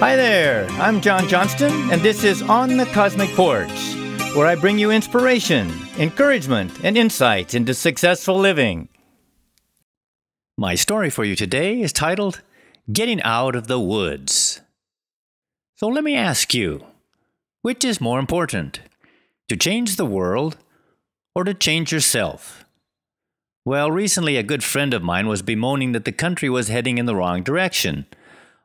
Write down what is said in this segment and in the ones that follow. Hi there, I'm John Johnston, and this is On the Cosmic Porch, where I bring you inspiration, encouragement, and insight into successful living. My story for you today is titled, Getting Out of the Woods. So let me ask you, which is more important, to change the world or to change yourself? Well, recently a good friend of mine was bemoaning that the country was heading in the wrong direction.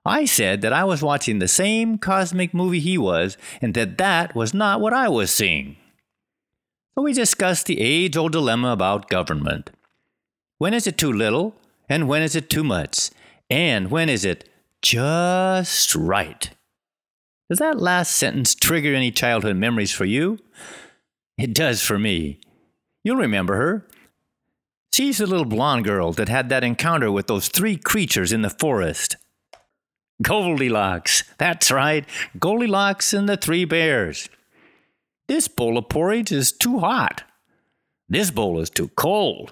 I said that I was watching the same cosmic movie he was, and that was not what I was seeing. So we discussed the age-old dilemma about government. When is it too little, and when is it too much, and when is it just right? Does that last sentence trigger any childhood memories for you? It does for me. You'll remember her. She's the little blonde girl that had that encounter with those three creatures in the forest. Goldilocks. That's right. Goldilocks and the Three Bears. This bowl of porridge is too hot. This bowl is too cold.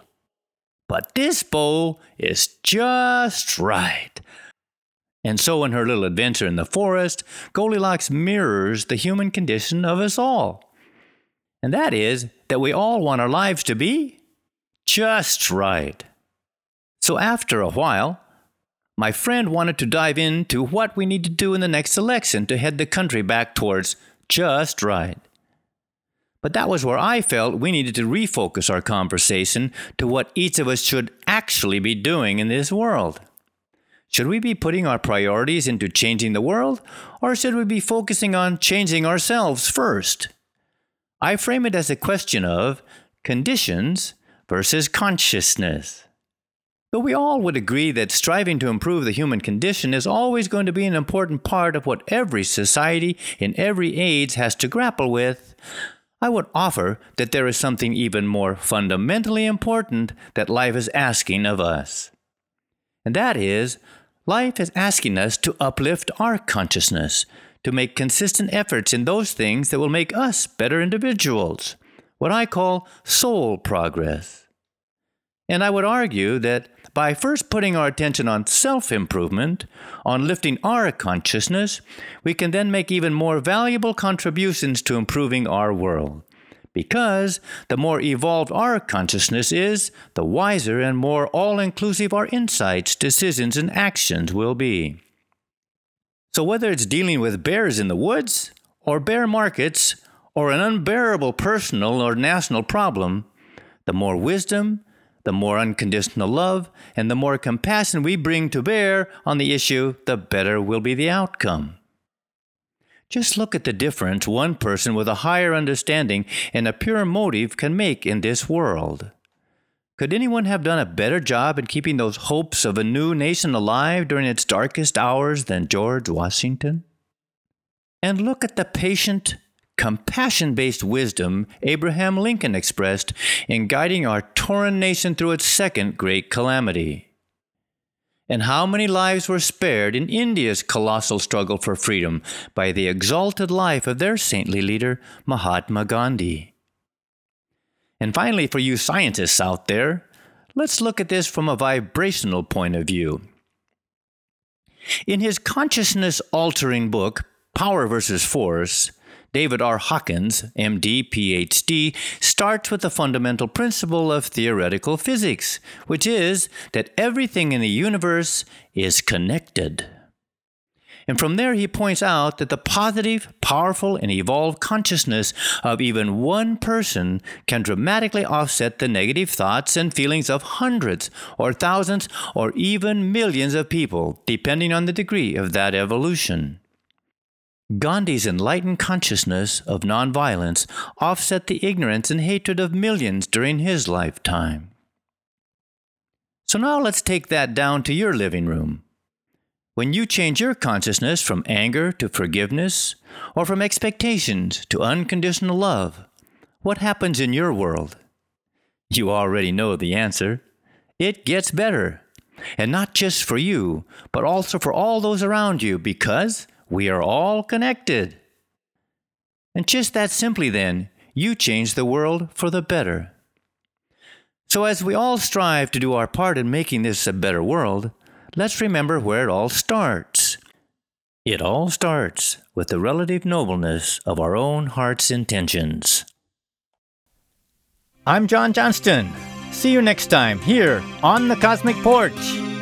But this bowl is just right. And so in her little adventure in the forest, Goldilocks mirrors the human condition of us all. And that is that we all want our lives to be just right. So after a while, my friend wanted to dive into what we need to do in the next election to head the country back towards just right. But that was where I felt we needed to refocus our conversation to what each of us should actually be doing in this world. Should we be putting our priorities into changing the world, or should we be focusing on changing ourselves first? I frame it as a question of conditions versus consciousness. Though we all would agree that striving to improve the human condition is always going to be an important part of what every society in every age has to grapple with, I would offer that there is something even more fundamentally important that life is asking of us. And that is, life is asking us to uplift our consciousness, to make consistent efforts in those things that will make us better individuals, what I call soul progress. And I would argue that by first putting our attention on self-improvement, on lifting our consciousness, we can then make even more valuable contributions to improving our world. Because the more evolved our consciousness is, the wiser and more all-inclusive our insights, decisions, and actions will be. So whether it's dealing with bears in the woods, or bear markets, or an unbearable personal or national problem, the more wisdom, the more unconditional love, and the more compassion we bring to bear on the issue, the better will be the outcome. Just look at the difference one person with a higher understanding and a pure motive can make in this world. Could anyone have done a better job in keeping those hopes of a new nation alive during its darkest hours than George Washington? And look at the patient, compassion-based wisdom Abraham Lincoln expressed in guiding our torn nation through its second great calamity. And how many lives were spared in India's colossal struggle for freedom by the exalted life of their saintly leader, Mahatma Gandhi. And finally, for you scientists out there, let's look at this from a vibrational point of view. In his consciousness-altering book, Power vs. Force, David R. Hawkins, MD, PhD, starts with the fundamental principle of theoretical physics, which is that everything in the universe is connected. And from there he points out that the positive, powerful, and evolved consciousness of even one person can dramatically offset the negative thoughts and feelings of hundreds or thousands or even millions of people, depending on the degree of that evolution. Gandhi's enlightened consciousness of nonviolence offset the ignorance and hatred of millions during his lifetime. So now let's take that down to your living room. When you change your consciousness from anger to forgiveness, or from expectations to unconditional love, what happens in your world? You already know the answer. It gets better. And not just for you, but also for all those around you, because we are all connected. And just that simply then, you change the world for the better. So as we all strive to do our part in making this a better world, let's remember where it all starts. It all starts with the relative nobleness of our own heart's intentions. I'm John Johnston. See you next time here on the Cosmic Porch.